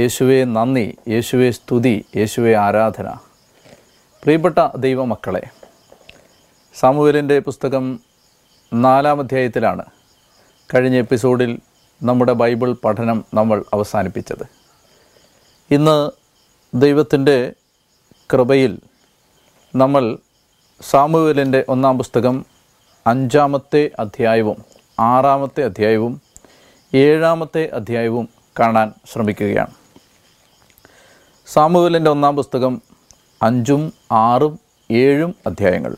യേശുവേ നന്ദി, യേശുവേ സ്തുതി, യേശുവേ ആരാധന. പ്രിയപ്പെട്ട ദൈവമക്കളെ, സാമുവേലിൻ്റെ പുസ്തകം 4-ാം അധ്യായത്തിലാണ് കഴിഞ്ഞ എപ്പിസോഡിൽ നമ്മുടെ ബൈബിൾ പഠനം നമ്മൾ അവസാനിപ്പിച്ചത്. ഇന്ന് ദൈവത്തിൻ്റെ കൃപയിൽ നമ്മൾ സാമുവേലിൻ്റെ 1-ാം പുസ്തകം 5-ാമത്തെ അധ്യായവും 6-ാമത്തെ അധ്യായവും 7-ാമത്തെ അധ്യായവും കാണാൻ ശ്രമിക്കുകയാണ്. സാമുവേലിൻ്റെ 1-ാം പുസ്തകം 5-ഉം 6-ഉം 7-ഉം അധ്യായങ്ങൾ.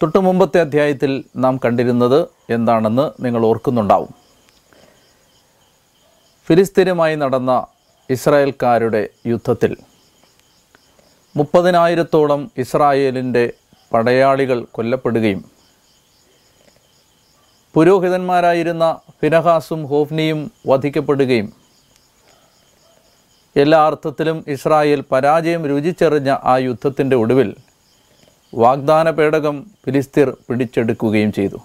തൊട്ട് മുമ്പത്തെ അധ്യായത്തിൽ നാം കണ്ടിരുന്നത് എന്താണെന്ന് നിങ്ങൾ ഓർക്കുന്നുണ്ടാവും. ഫിലിസ്തീനുമായി നടന്ന ഇസ്രായേൽക്കാരുടെ യുദ്ധത്തിൽ 30,000-ഓളം ഇസ്രായേലിൻ്റെ പടയാളികൾ കൊല്ലപ്പെടുകയും പുരോഹിതന്മാരായിരുന്ന ഫിനഹാസും ഹോഫ്നിയും വധിക്കപ്പെടുകയും എല്ലാ അർത്ഥത്തിലും ഇസ്രായേൽ പരാജയം രുചിച്ചറിഞ്ഞ ആ യുദ്ധത്തിൻ്റെ ഒടുവിൽ വാഗ്ദാന പേടകം ഫിലിസ്തീർ പിടിച്ചെടുക്കുകയും ചെയ്തു.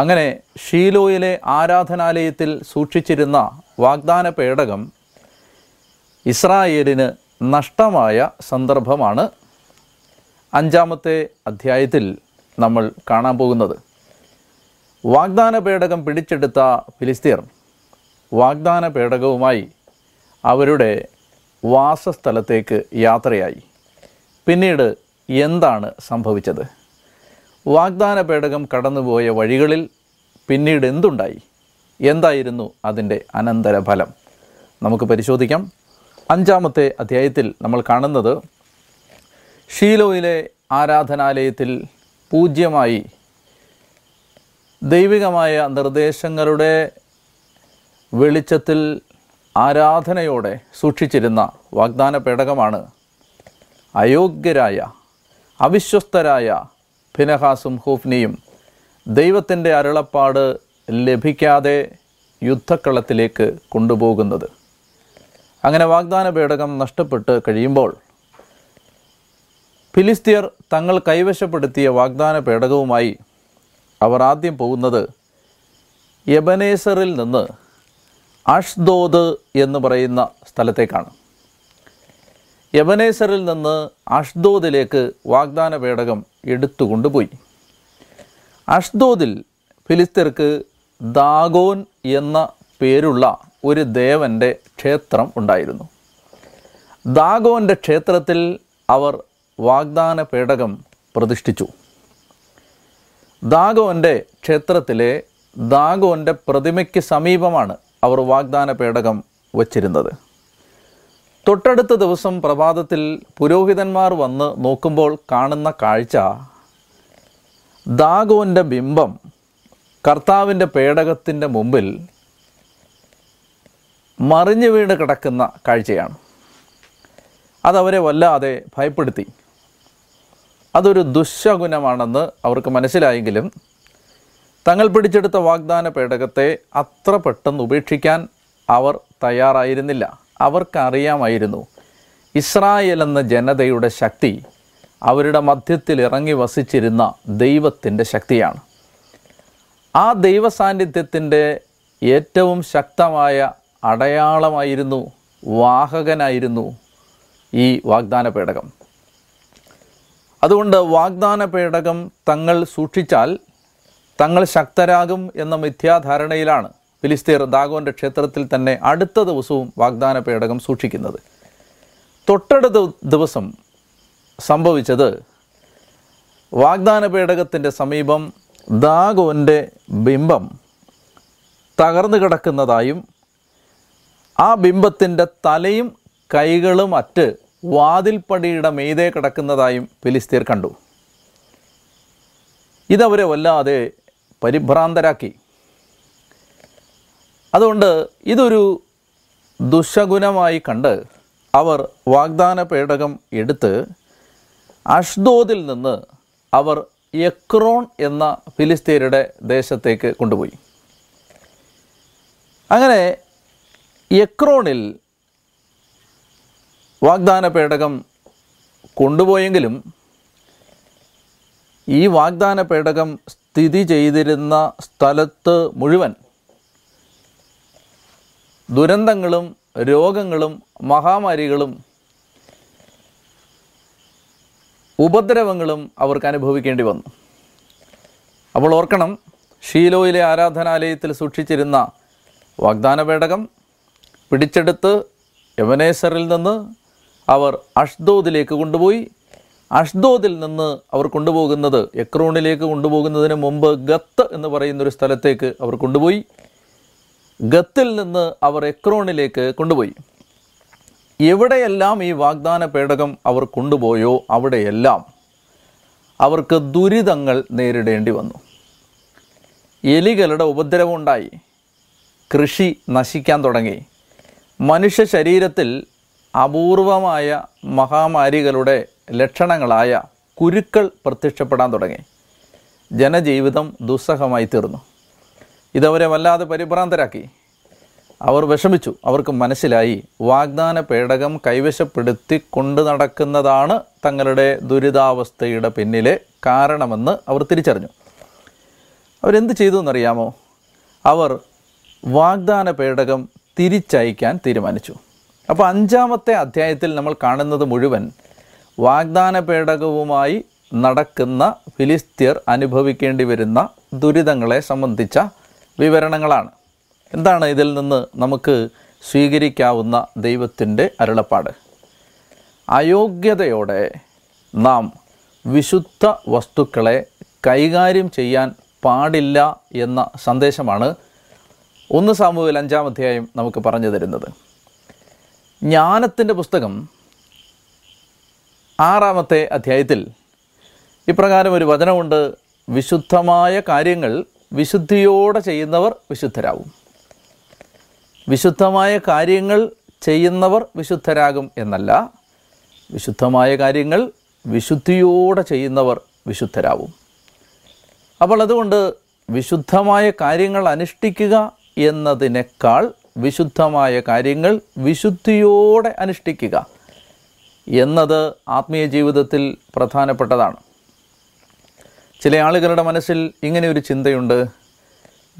അങ്ങനെ ഷീലോയിലെ ആരാധനാലയത്തിൽ സൂക്ഷിച്ചിരുന്ന വാഗ്ദാന പേടകം ഇസ്രായേലിന് നഷ്ടമായ സന്ദർഭമാണ് 5-ാമത്തെ അധ്യായത്തിൽ നമ്മൾ കാണാൻ പോകുന്നത്. വാഗ്ദാന പേടകം പിടിച്ചെടുത്ത ഫിലിസ്തീർ വാഗ്ദാന പേടകവുമായി അവരുടെ വാസസ്ഥലത്തേക്ക് യാത്രയായി. പിന്നീട് എന്താണ് സംഭവിച്ചത്? വാഗ്ദാന പേടകം കടന്നുപോയ വഴികളിൽ പിന്നീട് എന്തുണ്ടായി? എന്തായിരുന്നു അതിൻ്റെ അനന്തരഫലം? നമുക്ക് പരിശോധിക്കാം. 5-ാമത്തെ അധ്യായത്തിൽ നമ്മൾ കാണുന്നത്, ഷീലോയിലെ ആരാധനാലയത്തിൽ പൂജ്യമായി ദൈവികമായ നിർദ്ദേശങ്ങളുടെ വെളിച്ചത്തിൽ ആരാധനയോടെ സൂക്ഷിച്ചിരുന്ന വാഗ്ദാന പേടകമാണ് അയോഗ്യരായ അവിശ്വസ്തരായ ഫിനഹാസും ഹോഫ്നിയും ദൈവത്തിൻ്റെ അരുളപ്പാട് ലഭിക്കാതെ യുദ്ധക്കളത്തിലേക്ക് കൊണ്ടുപോകുന്നത്. അങ്ങനെ വാഗ്ദാന പേടകം നഷ്ടപ്പെട്ട് കഴിയുമ്പോൾ ഫിലിസ്തീർ തങ്ങൾ കൈവശപ്പെടുത്തിയ വാഗ്ദാന പേടകവുമായി അവർ ആദ്യം പോകുന്നത് എബനേസറിൽ നിന്ന് അഷ്ദോദ് എന്ന് പറയുന്ന സ്ഥലത്തേക്കാണ്. എബനേസറിൽ നിന്ന് അഷ്ദോദിലേക്ക് വാഗ്ദാന പേടകം എടുത്തുകൊണ്ടുപോയി. അഷ്ദോദിൽ ഫിലിസ്തീർക്ക് ദാഗോൻ എന്ന പേരുള്ള ഒരു ദേവൻ്റെ ക്ഷേത്രം ഉണ്ടായിരുന്നു. ദാഗോൻ്റെ ക്ഷേത്രത്തിൽ അവർ വാഗ്ദാന പേടകം പ്രതിഷ്ഠിച്ചു. ദാഗോൻ്റെ ക്ഷേത്രത്തിലെ ദാഗോൻ്റെ പ്രതിമയ്ക്ക് സമീപമാണ് അവർ വാഗ്ദാന പേടകം വച്ചിരുന്നത്. തൊട്ടടുത്ത ദിവസം പ്രഭാതത്തിൽ പുരോഹിതന്മാർ വന്ന് നോക്കുമ്പോൾ കാണുന്ന കാഴ്ച, ദാഗോൻ്റെ ബിംബം കർത്താവിൻ്റെ പേടകത്തിൻ്റെ മുമ്പിൽ മറിഞ്ഞു വീണ് കിടക്കുന്ന കാഴ്ചയാണ്. അതവരെ വല്ലാതെ ഭയപ്പെടുത്തി. അതൊരു ദുശകുനമാണെന്ന് അവർക്ക് മനസ്സിലായെങ്കിലും തങ്ങൾ പിടിച്ചെടുത്ത വാഗ്ദാന പേടകത്തെ അത്ര പെട്ടെന്ന് ഉപേക്ഷിക്കാൻ അവർ തയ്യാറായിരുന്നില്ല. അവർക്കറിയാമായിരുന്നു ഇസ്രായേൽ എന്ന ജനതയുടെ ശക്തി അവരുടെ മധ്യത്തിൽ ഇറങ്ങി വസിച്ചിരുന്ന ദൈവത്തിൻ്റെ ശക്തിയാണ്. ആ ദൈവ സാന്നിധ്യത്തിൻ്റെ ഏറ്റവും ശക്തമായ അടയാളമായിരുന്നു, വാഹകനായിരുന്നു ഈ വാഗ്ദാന പേടകം. അതുകൊണ്ട് വാഗ്ദാന പേടകം തങ്ങൾ സൂക്ഷിച്ചാൽ തങ്ങൾ ശക്തരാകും എന്ന മിഥ്യാധാരണയിലാണ് ഫിലിസ്തീർ ദാഗോൻ്റെ ക്ഷേത്രത്തിൽ തന്നെ അടുത്ത ദിവസവും വാഗ്ദാന പേടകം സൂക്ഷിക്കുന്നത്. തൊട്ടടുത്ത ദിവസം സംഭവിച്ചത്, വാഗ്ദാന പേടകത്തിൻ്റെ സമീപം ദാഗോൻ്റെ ബിംബം തകർന്നു കിടക്കുന്നതായും ആ ബിംബത്തിൻ്റെ തലയും കൈകളും അറ്റ് വാതിൽപ്പടിയുടെ മീതെ കിടക്കുന്നതായും ഫിലിസ്തീർ കണ്ടു. ഇതവരെ വല്ലാതെ പരിഭ്രാന്തരാക്കി. അതുകൊണ്ട് ഇതൊരു ദുശകുനമായി കണ്ട് അവർ വാഗ്ദാന പേടകം എടുത്ത് അഷ്ദോദിൽ നിന്ന് അവർ എക്രോൺ എന്ന ഫിലിസ്തീനയുടെ ദേശത്തേക്ക് കൊണ്ടുപോയി. അങ്ങനെ എക്രോണിൽ വാഗ്ദാന പേടകം കൊണ്ടുപോയെങ്കിലും ഈ വാഗ്ദാന പേടകം സ്ഥിതി ചെയ്തിരുന്ന സ്ഥലത്ത് മുഴുവൻ ദുരന്തങ്ങളും രോഗങ്ങളും മഹാമാരികളും ഉപദ്രവങ്ങളും അവർക്ക് അനുഭവിക്കേണ്ടി വന്നു. അപ്പോൾ ഓർക്കണം, ഷീലോയിലെ ആരാധനാലയത്തിൽ സൂക്ഷിച്ചിരുന്ന വാഗ്ദാന പേടകം പിടിച്ചെടുത്ത് യവനേസറിൽ നിന്ന് അവർ അഷ്ദോദിലേക്ക് കൊണ്ടുപോയി. അഷ്ദോദിൽ നിന്ന് അവർ കൊണ്ടുപോകുന്നത് എക്രോണിലേക്ക് കൊണ്ടുപോകുന്നതിന് മുമ്പ് ഗത്ത് എന്ന് പറയുന്നൊരു സ്ഥലത്തേക്ക് അവർ കൊണ്ടുപോയി. ഗത്തിൽ നിന്ന് അവർ എക്രോണിലേക്ക് കൊണ്ടുപോയി. എവിടെയെല്ലാം ഈ വാഗ്ദാന പേടകം അവർ കൊണ്ടുപോയോ അവിടെയെല്ലാം അവർക്ക് ദുരിതങ്ങൾ നേരിടേണ്ടി വന്നു. എലികളുടെ ഉപദ്രവമുണ്ടായി, കൃഷി നശിക്കാൻ തുടങ്ങി, മനുഷ്യ ശരീരത്തിൽ അപൂർവമായ മഹാമാരികളുടെ ലക്ഷണങ്ങളായ കുരുക്കൾ പ്രത്യക്ഷപ്പെടാൻ തുടങ്ങി, ജനജീവിതം ദുസ്സഹമായി തീർന്നു. ഇതവരെ വല്ലാതെ പരിഭ്രാന്തരാക്കി, അവർ വിഷമിച്ചു. അവർക്ക് മനസ്സിലായി വാഗ്ദാന പേടകം കൈവശപ്പെടുത്തി കൊണ്ട് നടക്കുന്നതാണ് തങ്ങളുടെ ദുരിതാവസ്ഥയുടെ പിന്നിലെ കാരണമെന്ന് അവർ തിരിച്ചറിഞ്ഞു. അവരെന്ത് ചെയ്തു എന്നറിയാമോ? അവർ വാഗ്ദാന പേടകം തിരിച്ചയക്കാൻ തീരുമാനിച്ചു. അപ്പോൾ 5-ാമത്തെ അധ്യായത്തിൽ നമ്മൾ കാണുന്നത് മുഴുവൻ വാഗ്ദാന പേടകവുമായി നടക്കുന്ന ഫിലിസ്ത്യർ അനുഭവിക്കേണ്ടി വരുന്ന ദുരിതങ്ങളെ സംബന്ധിച്ച വിവരണങ്ങളാണ്. എന്താണ് ഇതിൽ നിന്ന് നമുക്ക് സ്വീകരിക്കാവുന്ന ദൈവത്തിൻ്റെ അരുളപ്പാട്? അയോഗ്യതയോടെ നാം വിശുദ്ധ വസ്തുക്കളെ കൈകാര്യം ചെയ്യാൻ പാടില്ല എന്ന സന്ദേശമാണ് 1 സാമുവേൽ 5-ാം അധ്യായം നമുക്ക് പറഞ്ഞു തരുന്നത്. ജ്ഞാനത്തിൻ്റെ പുസ്തകം 6-ാമത്തെ അധ്യായത്തിൽ ഇപ്രകാരം ഒരു വചനമുണ്ട്: വിശുദ്ധമായ കാര്യങ്ങൾ വിശുദ്ധിയോടെ ചെയ്യുന്നവർ വിശുദ്ധരാകും. വിശുദ്ധമായ കാര്യങ്ങൾ ചെയ്യുന്നവർ വിശുദ്ധരാകും എന്നല്ല, വിശുദ്ധമായ കാര്യങ്ങൾ വിശുദ്ധിയോടെ ചെയ്യുന്നവർ വിശുദ്ധരാകും. അപ്പോൾ അതുകൊണ്ട് വിശുദ്ധമായ കാര്യങ്ങൾ അനുഷ്ഠിക്കുക എന്നതിനേക്കാൾ വിശുദ്ധമായ കാര്യങ്ങൾ വിശുദ്ധിയോടെ അനുഷ്ഠിക്കുക എന്നത് ആത്മീയ ജീവിതത്തിൽ പ്രധാനപ്പെട്ടതാണ്. ചില ആളുകളുടെ മനസ്സിൽ ഇങ്ങനെയൊരു ചിന്തയുണ്ട്,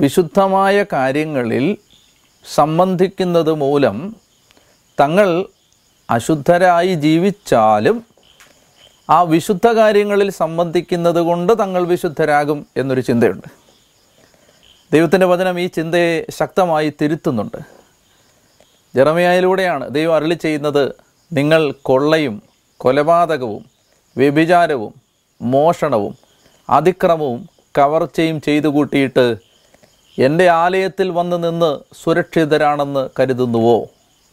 വിശുദ്ധമായ കാര്യങ്ങളിൽ സംബന്ധിക്കുന്നത് മൂലം തങ്ങൾ അശുദ്ധരായി ജീവിച്ചാലും ആ വിശുദ്ധ കാര്യങ്ങളിൽ സംബന്ധിക്കുന്നത് കൊണ്ട് തങ്ങൾ വിശുദ്ധരാകും എന്നൊരു ചിന്തയുണ്ട്. ദൈവത്തിൻ്റെ വചനം ഈ ചിന്തയെ ശക്തമായി തിരുത്തുന്നുണ്ട്. ജെറമയായിലൂടെയാണ് ദൈവം അരുളി ചെയ്യുന്നത്, നിങ്ങൾ കൊള്ളയും കൊലപാതകവും വ്യഭിചാരവും മോഷണവും അതിക്രമവും കവർച്ചയും ചെയ്തു കൂട്ടിയിട്ട് എൻ്റെ ആലയത്തിൽ വന്ന് നിന്ന് സുരക്ഷിതരാണെന്ന് കരുതുന്നുവോ?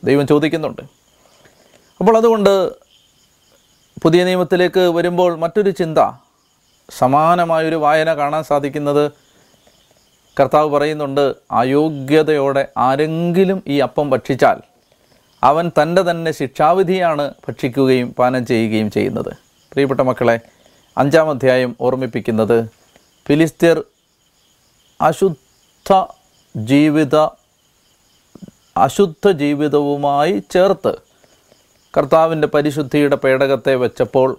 ദൈവം ചോദിക്കുന്നുണ്ട്. അപ്പോൾ അതുകൊണ്ട് പുതിയ നിയമത്തിലേക്ക് വരുമ്പോൾ മറ്റൊരു ചിന്ത, സമാനമായൊരു വായന കാണാൻ സാധിക്കുന്നത്, കർത്താവ് പറയുന്നുണ്ട്, അയോഗ്യതയോടെ ആരെങ്കിലും ഈ അപ്പം ഭക്ഷിച്ചാൽ അവൻ തൻ്റെ തന്നെ ശിക്ഷാവിധിയാണ് ഭക്ഷിക്കുകയും പാനം ചെയ്യുകയും ചെയ്യുന്നത്. പ്രിയപ്പെട്ട മക്കളെ, 5-ാം അധ്യായം ഓർമ്മിപ്പിക്കുന്നത് ഫിലിസ്ത്യർ അശുദ്ധ ജീവിതവുമായി ചേർത്ത് കർത്താവിൻ്റെ പരിശുദ്ധിയുടെ പേടകത്തെ വെച്ചപ്പോൾ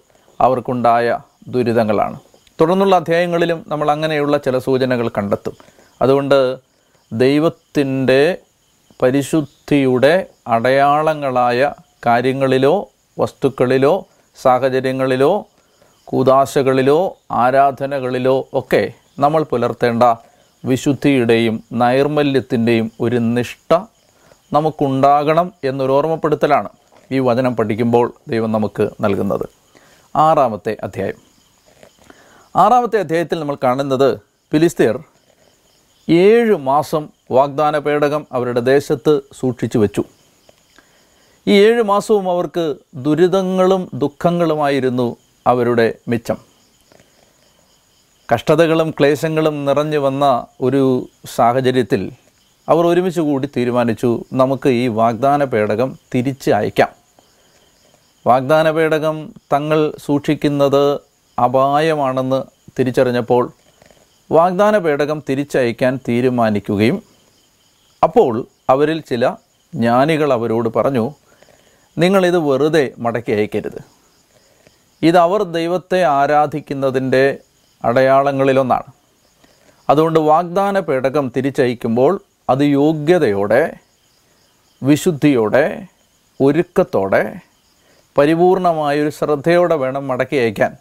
അവർക്കുണ്ടായ ദുരിതങ്ങളാണ്. തുടർന്നുള്ള അധ്യായങ്ങളിലും നമ്മൾ അങ്ങനെയുള്ള ചില സൂചനകൾ കണ്ടെത്തും. അതുകൊണ്ട് ദൈവത്തിൻ്റെ പരിശുദ്ധിയുടെ അടയാളങ്ങളായ കാര്യങ്ങളിലോ വസ്തുക്കളിലോ സാഹചര്യങ്ങളിലോ കൂദാശകളിലോ ആരാധനകളിലോ ഒക്കെ നമ്മൾ പുലർത്തേണ്ട വിശുദ്ധിയുടെയും നൈർമല്യത്തിൻ്റെയും ഒരു നിഷ്ഠ നമുക്കുണ്ടാകണം എന്നൊരു ഓർമ്മപ്പെടുത്തലാണ് ഈ വചനം പഠിക്കുമ്പോൾ ദൈവം നമുക്ക് നൽകുന്നത്. 6-ാമത്തെ അധ്യായത്തിൽ നമ്മൾ കാണുന്നത്, ഫിലിസ്ത്യർ 7 മാസം വാഗ്ദാന പേടകം അവരുടെ ദേശത്ത് സൂക്ഷിച്ചു വെച്ചു. ഈ 7 മാസവും അവർക്ക് ദുരിതങ്ങളും ദുഃഖങ്ങളുമായിരുന്നു അവരുടെ മിച്ചം. കഷ്ടതകളും ക്ലേശങ്ങളും നിറഞ്ഞു വന്ന ഒരു സാഹചര്യത്തിൽ അവർ ഒരുമിച്ച് കൂടി തീരുമാനിച്ചു, നമുക്ക് ഈ വാഗ്ദാന പേടകം തിരിച്ച് അയക്കാം. വാഗ്ദാന പേടകം തങ്ങൾ സൂക്ഷിക്കുന്നത് അപായമാണെന്ന് തിരിച്ചറിഞ്ഞപ്പോൾ വാഗ്ദാന പേടകം തിരിച്ചയക്കാൻ തീരുമാനിക്കുകയും അപ്പോൾ അവരിൽ ചില ജ്ഞാനികൾ അവരോട് പറഞ്ഞു, നിങ്ങളിത് വെറുതെ മടക്കി അയക്കരുത്. ഇതവർ ദൈവത്തെ ആരാധിക്കുന്നതിൻ്റെ അടയാളങ്ങളിലൊന്നാണ്. അതുകൊണ്ട് വാഗ്ദാന പേടകം തിരിച്ചയക്കുമ്പോൾ അത് യോഗ്യതയോടെ വിശുദ്ധിയോടെ ഒരുക്കത്തോടെ പരിപൂർണമായൊരു ശ്രദ്ധയോടെ വേണം മടക്കി അയക്കാൻ.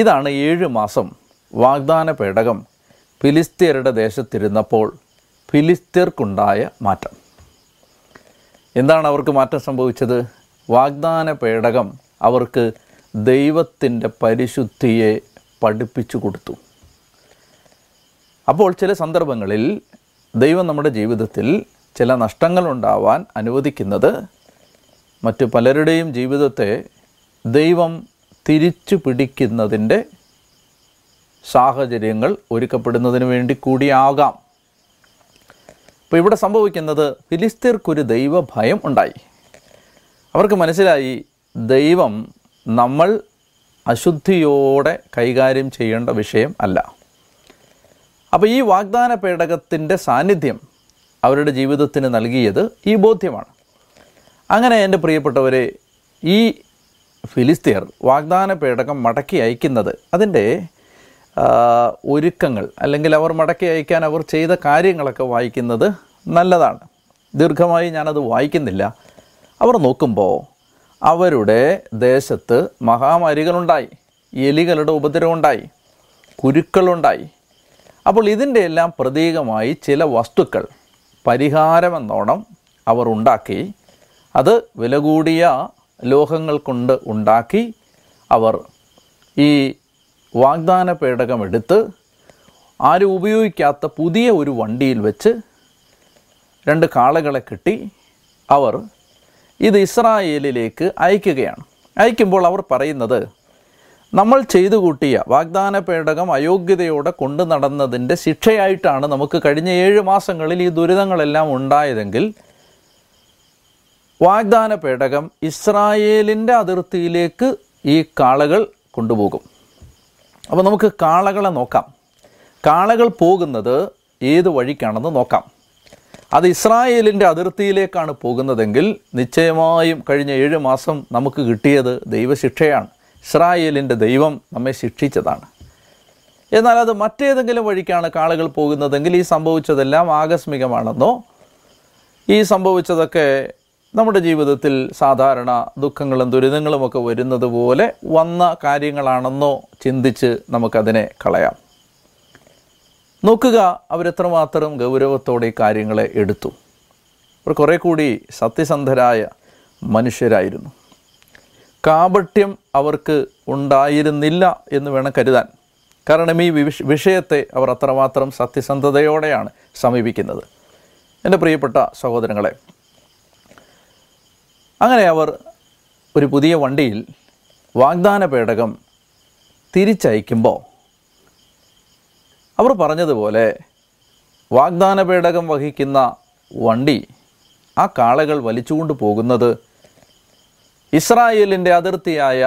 ഇതാണ് 7 മാസം വാഗ്ദാന പേടകം ഫിലിസ്ത്യരുടെ ദേശത്തിരുന്നപ്പോൾ ഫിലിസ്ത്യർക്കുണ്ടായ മാറ്റം. എന്താണ് അവർക്ക് മാറ്റം സംഭവിച്ചത്? വാഗ്ദാന പേടകം അവർക്ക് ദൈവത്തിൻ്റെ പരിശുദ്ധിയെ പഠിപ്പിച്ചു കൊടുത്തു. അപ്പോൾ ചില സന്ദർഭങ്ങളിൽ ദൈവം നമ്മുടെ ജീവിതത്തിൽ ചില നഷ്ടങ്ങളുണ്ടാവാൻ അനുവദിക്കുന്നത് മറ്റു പലരുടെയും ജീവിതത്തെ ദൈവം തിരിച്ചു പിടിക്കുന്നതിൻ്റെ സാഹചര്യങ്ങൾ ഒരുക്കപ്പെടുന്നതിന് വേണ്ടി കൂടിയാകാം. അപ്പോൾ ഇവിടെ സംഭവിക്കുന്നത് ഫിലിസ്ത്യർക്കൊരു ദൈവഭയം ഉണ്ടായി. അവർക്ക് മനസ്സിലായി ദൈവം നമ്മൾ അശുദ്ധിയോടെ കൈകാര്യം ചെയ്യേണ്ട വിഷയം അല്ല. അപ്പോൾ ഈ വാഗ്ദാന പേടകത്തിൻ്റെ സാന്നിധ്യം അവരുടെ ജീവിതത്തിന് നൽകിയത് ഈ ബോധ്യമാണ്. അങ്ങനെ എൻ്റെ പ്രിയപ്പെട്ടവരെ, ഈ ഫിലിസ്ത്യർ വാഗ്ദാന പേടകം മടക്കി അയക്കുന്നത് അതിൻ്റെ ഒരുക്കങ്ങൾ അല്ലെങ്കിൽ അവർ മടക്കി അയക്കാൻ അവർ ചെയ്ത കാര്യങ്ങളൊക്കെ വായിക്കുന്നത് നല്ലതാണ്. ദീർഘമായി ഞാനത് വായിക്കുന്നില്ല. അവർ നോക്കുമ്പോൾ അവരുടെ ദേശത്ത് മഹാമാരികളുണ്ടായി, എലികളുടെ ഉപദ്രവമുണ്ടായി, കുരുക്കളുണ്ടായി. അപ്പോൾ ഇതിൻ്റെ എല്ലാം പ്രതീകമായി ചില വസ്തുക്കൾ പരിഹാരമെന്നോണം അവർ ഉണ്ടാക്കി. അത് വില കൂടിയ ലോഹങ്ങൾ കൊണ്ട് ഉണ്ടാക്കി അവർ ഈ വാഗ്ദാന പേടകമെടുത്ത് ആരും ഉപയോഗിക്കാത്ത പുതിയ ഒരു വണ്ടിയിൽ വെച്ച് 2 കാളകളെ കെട്ടി അവർ ഇത് ഇസ്രായേലിലേക്ക് അയക്കുകയാണ്. അയക്കുമ്പോൾ അവർ പറയുന്നത്, നമ്മൾ ചെയ്തു കൂട്ടിയ വാഗ്ദാന പേടകം അയോഗ്യതയോടെ കൊണ്ടു നടന്നതിൻ്റെ ശിക്ഷയായിട്ടാണ് നമുക്ക് കഴിഞ്ഞ 7 മാസങ്ങളിൽ ഈ ദുരിതങ്ങളെല്ലാം ഉണ്ടായതെങ്കിൽ വാഗ്ദാന പേടകം ഇസ്രായേലിൻ്റെ അതിർത്തിയിലേക്ക് ഈ കാളകൾ കൊണ്ടുപോകും. അപ്പോൾ നമുക്ക് കാളകളെ നോക്കാം. കാളകൾ പോകുന്നത് ഏത് വഴിക്കാണെന്ന് നോക്കാം. അത് ഇസ്രായേലിൻ്റെ അതിർത്തിയിലേക്കാണ് പോകുന്നതെങ്കിൽ നിശ്ചയമായും കഴിഞ്ഞ 7 മാസം നമുക്ക് കിട്ടിയത് ദൈവശിക്ഷയാണ്. ഇസ്രായേലിൻ്റെ ദൈവം നമ്മെ ശിക്ഷിച്ചതാണ്. എന്നാൽ അത് മറ്റേതെങ്കിലും വഴിക്കാണ് കാളകൾ പോകുന്നതെങ്കിൽ ഈ സംഭവിച്ചതെല്ലാം ആകസ്മികമാണെന്നോ ഈ സംഭവിച്ചതൊക്കെ നമ്മുടെ ജീവിതത്തിൽ സാധാരണ ദുഃഖങ്ങളും ദുരിതങ്ങളുമൊക്കെ വരുന്നത് പോലെ വന്ന കാര്യങ്ങളാണെന്നോ ചിന്തിച്ച് നമുക്കതിനെ കളയാം. നോക്കുക, അവരെത്രമാത്രം ഗൗരവത്തോടെ ഈ കാര്യങ്ങളെ എടുത്തു. അവർ കുറേ കൂടി സത്യസന്ധരായ മനുഷ്യരായിരുന്നു. കാപട്യം അവർക്ക് ഉണ്ടായിരുന്നില്ല എന്ന് വേണം കരുതാൻ. കാരണം ഈ വിഷയത്തെ അവർ അത്രമാത്രം സത്യസന്ധതയോടെയാണ് സമീപിക്കുന്നത്. എൻ്റെ പ്രിയപ്പെട്ട സഹോദരങ്ങളെ, അങ്ങനെ അവർ ഒരു പുതിയ വണ്ടിയിൽ വാഗ്ദാന പേടകം തിരിച്ചയക്കുമ്പോൾ അവർ പറഞ്ഞതുപോലെ വാഗ്ദാന പേടകം വഹിക്കുന്ന വണ്ടി ആ കാളകൾ വലിച്ചുകൊണ്ട് പോകുന്നത് ഇസ്രായേലിൻ്റെ അതിർത്തിയായ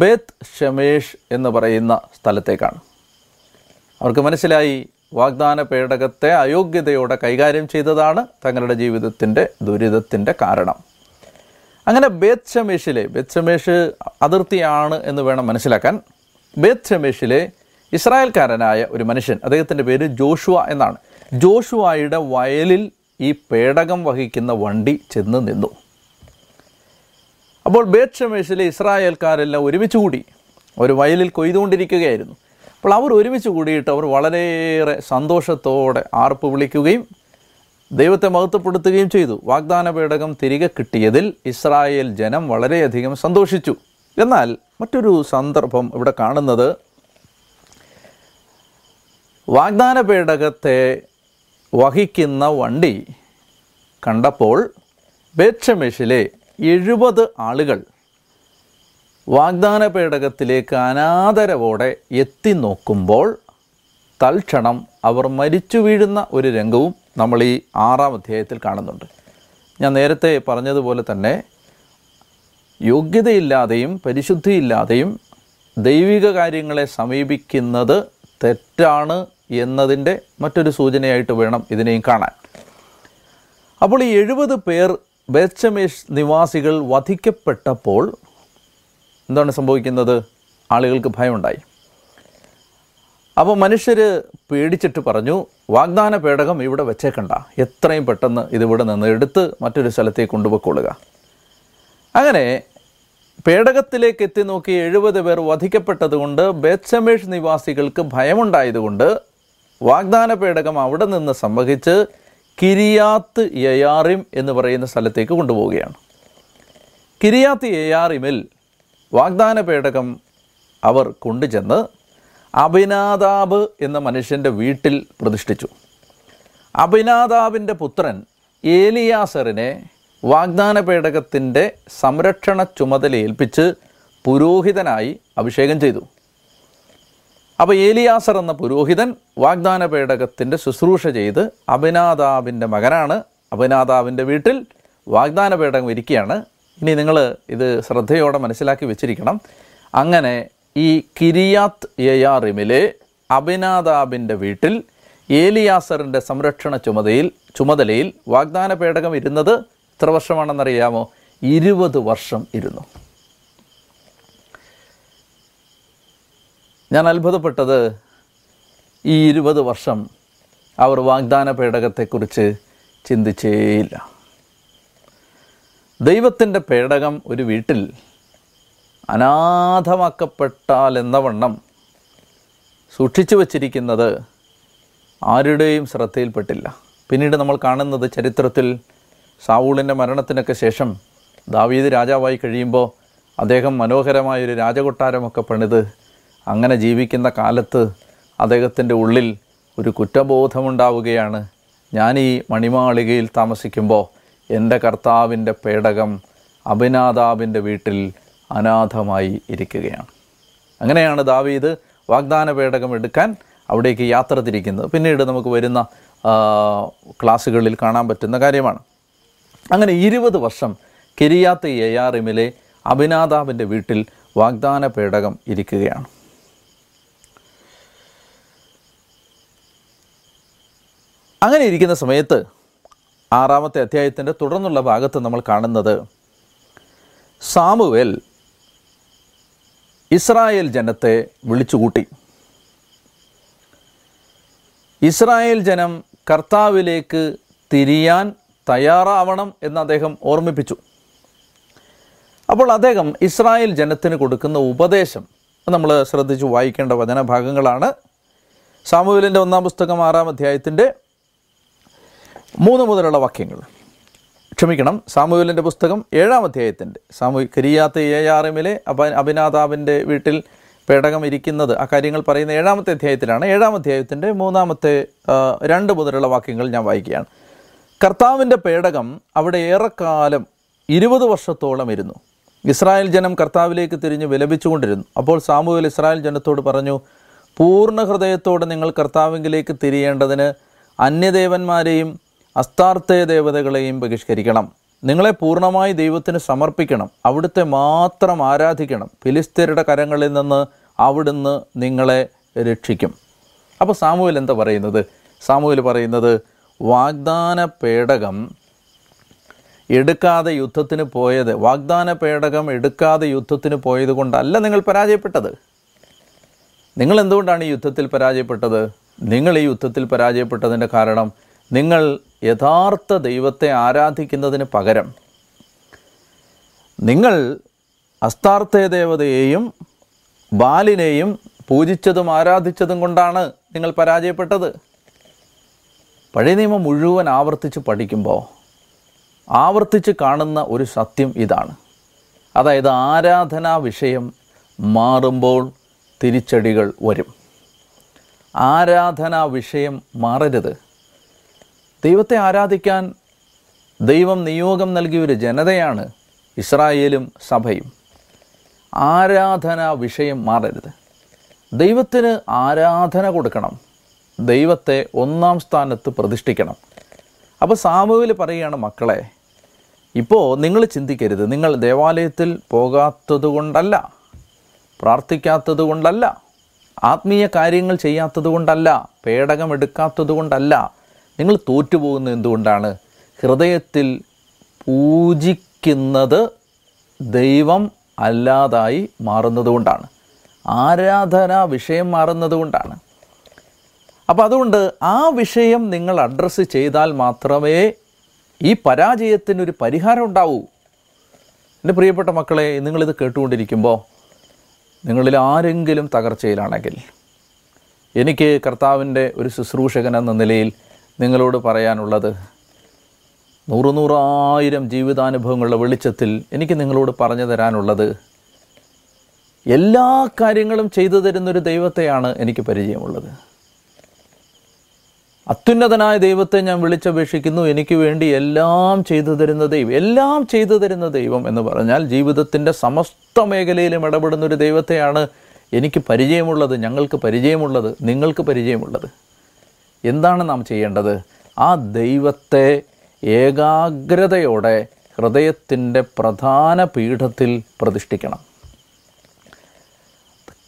ബെത്ത് ഷെമേഷ് എന്ന് പറയുന്ന സ്ഥലത്തേക്കാണ്. അവർക്ക് മനസ്സിലായി വാഗ്ദാന പേടകത്തെ അയോഗ്യതയോടെ കൈകാര്യം ചെയ്തതാണ് തങ്ങളുടെ ജീവിതത്തിൻ്റെ ദുരിതത്തിൻ്റെ കാരണം. അങ്ങനെ ബേത്ത്ഷമേഷ് അതിർത്തിയാണ് എന്ന് വേണം മനസ്സിലാക്കാൻ. ബേത്ത്ഷമേഷിലെ ഇസ്രായേൽക്കാരനായ ഒരു മനുഷ്യൻ, അദ്ദേഹത്തിൻ്റെ പേര് ജോഷുവ എന്നാണ്, ജോഷുവയുടെ വയലിൽ ഈ പേടകം വഹിക്കുന്ന വണ്ടി ചെന്ന് നിന്നു. അപ്പോൾ ബേത്ത്ഷമേഷിലെ ഇസ്രായേൽക്കാരെല്ലാം ഒരുമിച്ച് കൂടി ഒരു വയലിൽ കൊയ്തുകൊണ്ടിരിക്കുകയായിരുന്നു. അപ്പോൾ അവർ ഒരുമിച്ച് കൂടിയിട്ട് അവർ വളരെയേറെ സന്തോഷത്തോടെ ആർപ്പ് വിളിക്കുകയും ദൈവത്തെ മഹത്വപ്പെടുത്തുകയും ചെയ്തു. വാഗ്ദാന പേടകം തിരികെ കിട്ടിയതിൽ ഇസ്രായേൽ ജനം വളരെയധികം സന്തോഷിച്ചു. എന്നാൽ മറ്റൊരു സന്ദർഭം ഇവിടെ കാണുന്നത്, വാഗ്ദാന പേടകത്തെ വഹിക്കുന്ന വണ്ടി കണ്ടപ്പോൾ ബേത്ത്ഷമേഷിലെ 70 ആളുകൾ വാഗ്ദാന പേടകത്തിലേക്ക് അനാദരവോടെ എത്തി നോക്കുമ്പോൾ തൽക്ഷണം അവർ മരിച്ചു വീഴുന്ന ഒരു രംഗവും നമ്മൾ ഈ 6-ാം അധ്യായത്തിൽ കാണുന്നുണ്ട്. ഞാൻ നേരത്തെ പറഞ്ഞതുപോലെ തന്നെ യോഗ്യതയില്ലാതെയും പരിശുദ്ധിയില്ലാതെയും ദൈവിക കാര്യങ്ങളെ സമീപിക്കുന്നത് തെറ്റാണ് എന്നതിൻ്റെ മറ്റൊരു സൂചനയായിട്ട് വേണം ഇതിനെയും കാണാൻ. അപ്പോൾ ഈ 70 പേർ ബേത്ത്ഷമേഷ് നിവാസികൾ വധിക്കപ്പെട്ടപ്പോൾ എന്താണ് സംഭവിക്കുന്നത്? ആളുകൾക്ക് ഭയമുണ്ടായി. അപ്പോൾ മനുഷ്യർ പേടിച്ചിട്ട് പറഞ്ഞു, വാഗ്ദാന പേടകം ഇവിടെ വെച്ചേക്കണ്ട, എത്രയും പെട്ടെന്ന് ഇതിവിടെ നിന്ന് എടുത്ത് മറ്റൊരു സ്ഥലത്തേക്ക് കൊണ്ടുപോയിക്കൊള്ളുക. അങ്ങനെ പേടകത്തിലേക്ക് എത്തി നോക്കി 70 പേർ വധിക്കപ്പെട്ടതുകൊണ്ട് ബേത്ശമേഷ് നിവാസികൾക്ക് ഭയമുണ്ടായതുകൊണ്ട് വാഗ്ദാന പേടകം അവിടെ നിന്ന് സംഭവിച്ച് കിരിയാത്ത് യയാറിം എന്ന് പറയുന്ന സ്ഥലത്തേക്ക് കൊണ്ടുപോവുകയാണ്. കിരിയാത്ത് യയാറിമിൽ വാഗ്ദാന പേടകം അവർ കൊണ്ടുചെന്ന് അബിനാദാബ് എന്ന മനുഷ്യൻ്റെ വീട്ടിൽ പ്രതിഷ്ഠിച്ചു. അബിനാദാബിൻ്റെ പുത്രൻ ഏലിയാസറിനെ വാഗ്ദാന പേടകത്തിൻ്റെ സംരക്ഷണ ചുമതലയേൽപ്പിച്ച് പുരോഹിതനായി അഭിഷേകം ചെയ്തു. അപ്പോൾ ഏലിയാസർ എന്ന പുരോഹിതൻ വാഗ്ദാന പേടകത്തിൻ്റെ ശുശ്രൂഷ ചെയ്ത് അബിനാദാബിൻ്റെ മകനാണ്. അബിനാദാബിൻ്റെ വീട്ടിൽ വാഗ്ദാന പേടകം ഇരിക്കുകയാണ്. ഇനി നിങ്ങൾ ഇത് ശ്രദ്ധയോടെ മനസ്സിലാക്കി വെച്ചിരിക്കണം. അങ്ങനെ ഈ കിരിയാത്ത് യയാറിമിലെ അബിനാദാബിൻ്റെ വീട്ടിൽ ഏലിയാസറിൻ്റെ സംരക്ഷണ ചുമതലയിൽ വാഗ്ദാന പേടകം ഇരുന്നത് എത്ര വർഷമാണെന്നറിയാമോ? 20 വർഷം ഇരുന്നു. ഞാൻ അത്ഭുതപ്പെട്ടത്, ഈ 20 വർഷം അവർ വാഗ്ദാന പേടകത്തെക്കുറിച്ച് ചിന്തിച്ചേയില്ല. ദൈവത്തിൻ്റെ പേടകം ഒരു വീട്ടിൽ അനാഥമാക്കപ്പെട്ടാലെന്നവണ്ണം സൂക്ഷിച്ചു വച്ചിരിക്കുന്നത് ആരുടെയും ശ്രദ്ധയിൽപ്പെട്ടില്ല. പിന്നീട് നമ്മൾ കാണുന്നത് ചരിത്രത്തിൽ സാവൂളിൻ്റെ മരണത്തിനൊക്കെ ശേഷം ദാവീദ് രാജാവായി കഴിയുമ്പോൾ അദ്ദേഹം മനോഹരമായൊരു രാജകൊട്ടാരമൊക്കെ പണിത് അങ്ങനെ ജീവിക്കുന്ന കാലത്ത് അദ്ദേഹത്തിൻ്റെ ഉള്ളിൽ ഒരു കുറ്റബോധമുണ്ടാവുകയാണ്. ഞാൻ ഈ മണിമാളികയിൽ താമസിക്കുമ്പോൾ എൻ്റെ കർത്താവിൻ്റെ പേടകം അബിനാദാബിൻ്റെ വീട്ടിൽ അനാഥമായി ഇരിക്കുകയാണ്. അങ്ങനെയാണ് ദാവീദ് വാഗ്ദാന പേടകം എടുക്കാൻ അവിടേക്ക് യാത്ര തിരിക്കുന്നത്. പിന്നീട് നമുക്ക് വരുന്ന ക്ലാസ്സുകളിൽ കാണാൻ പറ്റുന്ന കാര്യമാണ്. അങ്ങനെ 20 വർഷം കിരിയാത്ത് യയാറിമിലെ അബിനാദാബിൻ്റെ വീട്ടിൽ വാഗ്ദാന പേടകം ഇരിക്കുകയാണ്. അങ്ങനെ ഇരിക്കുന്ന സമയത്ത് 6-ാമത്തെ അധ്യായത്തിൻ്റെ തുടർന്നുള്ള ഭാഗത്ത് നമ്മൾ കാണുന്നത്, സാമുവേൽ ഇസ്രായേൽ ജനത്തെ വിളിച്ചുകൂട്ടി. ഇസ്രായേൽ ജനം കർത്താവിലേക്ക് തിരിയാൻ തയ്യാറാവണം എന്ന് അദ്ദേഹം ഓർമ്മിപ്പിച്ചു. അപ്പോൾ അദ്ദേഹം ഇസ്രായേൽ ജനത്തിന് കൊടുക്കുന്ന ഉപദേശം നമ്മൾ ശ്രദ്ധിച്ച് വായിക്കേണ്ട വചനഭാഗങ്ങളാണ്. സാമുവേലിൻ്റെ 1-ാം പുസ്തകം 6-ാം അധ്യായത്തിൻ്റെ 3 മുതലുള്ള വാക്യങ്ങൾ. സാമുവേലിൻ്റെ പുസ്തകം 7-ാം അധ്യായത്തിൻ്റെ കിരിയാത്ത് യയാറിമിലെ അബിനാദാബിൻ്റെ വീട്ടിൽ പേടകം ഇരിക്കുന്നത് ആ കാര്യങ്ങൾ പറയുന്ന 7-ാമത്തെ അധ്യായത്തിലാണ്. 7-ാം അധ്യായത്തിൻ്റെ 3-ാമത്തെ 2 മുതലുള്ള വാക്യങ്ങൾ ഞാൻ വായിക്കുകയാണ്. കർത്താവിൻ്റെ പേടകം അവിടെ ഏറെക്കാലം 20 വർഷത്തോളം ഇരുന്നു. ഇസ്രായേൽ ജനം കർത്താവിലേക്ക് തിരിഞ്ഞ് വിലപിച്ചുകൊണ്ടിരുന്നു. അപ്പോൾ സാമുവേൽ ഇസ്രായേൽ ജനത്തോട് പറഞ്ഞു, പൂർണ്ണ ഹൃദയത്തോടെ നിങ്ങൾ കർത്താവിലേക്ക് തിരിയേണ്ടതിന് അന്യദേവന്മാരെയും അസ്താർത്തെ ദേവതകളെയും ബഹിഷ്കരിക്കണം. നിങ്ങളെ പൂർണ്ണമായി ദൈവത്തിന് സമർപ്പിക്കണം. അവിടുത്തെ മാത്രം ആരാധിക്കണം. ഫിലിസ്ത്യരുടെ കരങ്ങളിൽ നിന്ന് അവിടുന്ന് നിങ്ങളെ രക്ഷിക്കും. അപ്പോൾ സാമുവേൽ എന്താ പറയുന്നത്? സാമുവേൽ പറയുന്നത്, വാഗ്ദാന പേടകം എടുക്കാതെ യുദ്ധത്തിന് പോയത്, വാഗ്ദാന പേടകം എടുക്കാതെ യുദ്ധത്തിന് പോയത് കൊണ്ടല്ല നിങ്ങൾ പരാജയപ്പെട്ടത്. നിങ്ങൾ എന്തുകൊണ്ടാണ് ഈ യുദ്ധത്തിൽ പരാജയപ്പെട്ടത്? നിങ്ങൾ ഈ യുദ്ധത്തിൽ പരാജയപ്പെട്ടതിൻ്റെ കാരണം നിങ്ങൾ യഥാർത്ഥ ദൈവത്തെ ആരാധിക്കുന്നതിന് പകരം നിങ്ങൾ അസ്താർത്തെ ദേവതയെയും ബാലിനെയും പൂജിച്ചതും ആരാധിച്ചതും കൊണ്ടാണ് നിങ്ങൾ പരാജയപ്പെട്ടത്. പഴയ നിയമം മുഴുവൻ ആവർത്തിച്ച് പഠിക്കുമ്പോൾ ആവർത്തിച്ച് കാണുന്ന ഒരു സത്യം ഇതാണ്. അതായത്, ആരാധനാ വിഷയം മാറുമ്പോൾ തിരിച്ചടികൾ വരും. ആരാധനാ വിഷയം മാറരുത്. ദൈവത്തെ ആരാധിക്കാൻ ദൈവം നിയോഗം നൽകിയൊരു ജനതയാണ് ഇസ്രായേലും സഭയും. ആരാധനാ വിഷയം മാറരുത്. ദൈവത്തിന് ആരാധന കൊടുക്കണം. ദൈവത്തെ 1-ാം സ്ഥാനത്ത് പ്രതിഷ്ഠിക്കണം. അപ്പോൾ സാമുവേൽ പറയുകയാണ്, മക്കളെ, ഇപ്പോൾ നിങ്ങൾ ചിന്തിക്കരുത്, നിങ്ങൾ ദേവാലയത്തിൽ പോകാത്തത് കൊണ്ടല്ല, പ്രാർത്ഥിക്കാത്തത് കൊണ്ടല്ല, ആത്മീയ കാര്യങ്ങൾ ചെയ്യാത്തത് കൊണ്ടല്ല, പേടകം എടുക്കാത്തത് കൊണ്ടല്ല നിങ്ങൾ തോറ്റുപോകുന്നത്. എന്തുകൊണ്ടാണ്? ഹൃദയത്തിൽ പൂജിക്കുന്നത് ദൈവം അല്ലാതായി മാറുന്നത് കൊണ്ടാണ്, ആരാധനാ വിഷയം മാറുന്നത് കൊണ്ടാണ്. അപ്പോൾ അതുകൊണ്ട് ആ വിഷയം നിങ്ങൾ അഡ്രസ്സ് ചെയ്താൽ മാത്രമേ ഈ പരാജയത്തിനൊരു പരിഹാരം ഉണ്ടാവൂ. എൻ്റെ പ്രിയപ്പെട്ട മക്കളെ, നിങ്ങളിത് കേട്ടുകൊണ്ടിരിക്കുമ്പോൾ നിങ്ങളിൽ ആരെങ്കിലും തകർച്ചയിലാണെങ്കിൽ എനിക്ക് കർത്താവിൻ്റെ ഒരു ശുശ്രൂഷകൻ എന്ന നിലയിൽ നിങ്ങളോട് പറയാനുള്ളത്, നൂറ് നൂറായിരം ജീവിതാനുഭവങ്ങളുടെ വെളിച്ചത്തിൽ എനിക്ക് നിങ്ങളോട് പറഞ്ഞു തരാനുള്ളത്, എല്ലാ കാര്യങ്ങളും ചെയ്തു തരുന്നൊരു ദൈവത്തെയാണ് എനിക്ക് പരിചയമുള്ളത്. അത്യുന്നതനായ ദൈവത്തെ ഞാൻ വിളിച്ചപേക്ഷിക്കുന്നു. എനിക്ക് വേണ്ടി എല്ലാം ചെയ്തു തരുന്ന ദൈവം, എല്ലാം ചെയ്തു തരുന്ന ദൈവം എന്ന് പറഞ്ഞാൽ ജീവിതത്തിൻ്റെ സമസ്ത മേഖലയിലും ഇടപെടുന്നൊരു ദൈവത്തെയാണ് എനിക്ക് പരിചയമുള്ളത്, ഞങ്ങൾക്ക് പരിചയമുള്ളത്, നിങ്ങൾക്ക് പരിചയമുള്ളത്. എന്താണ് നാം ചെയ്യേണ്ടത്? ആ ദൈവത്തെ ഏകാഗ്രതയോടെ ഹൃദയത്തിൻ്റെ പ്രധാന പീഠത്തിൽ പ്രതിഷ്ഠിക്കണം.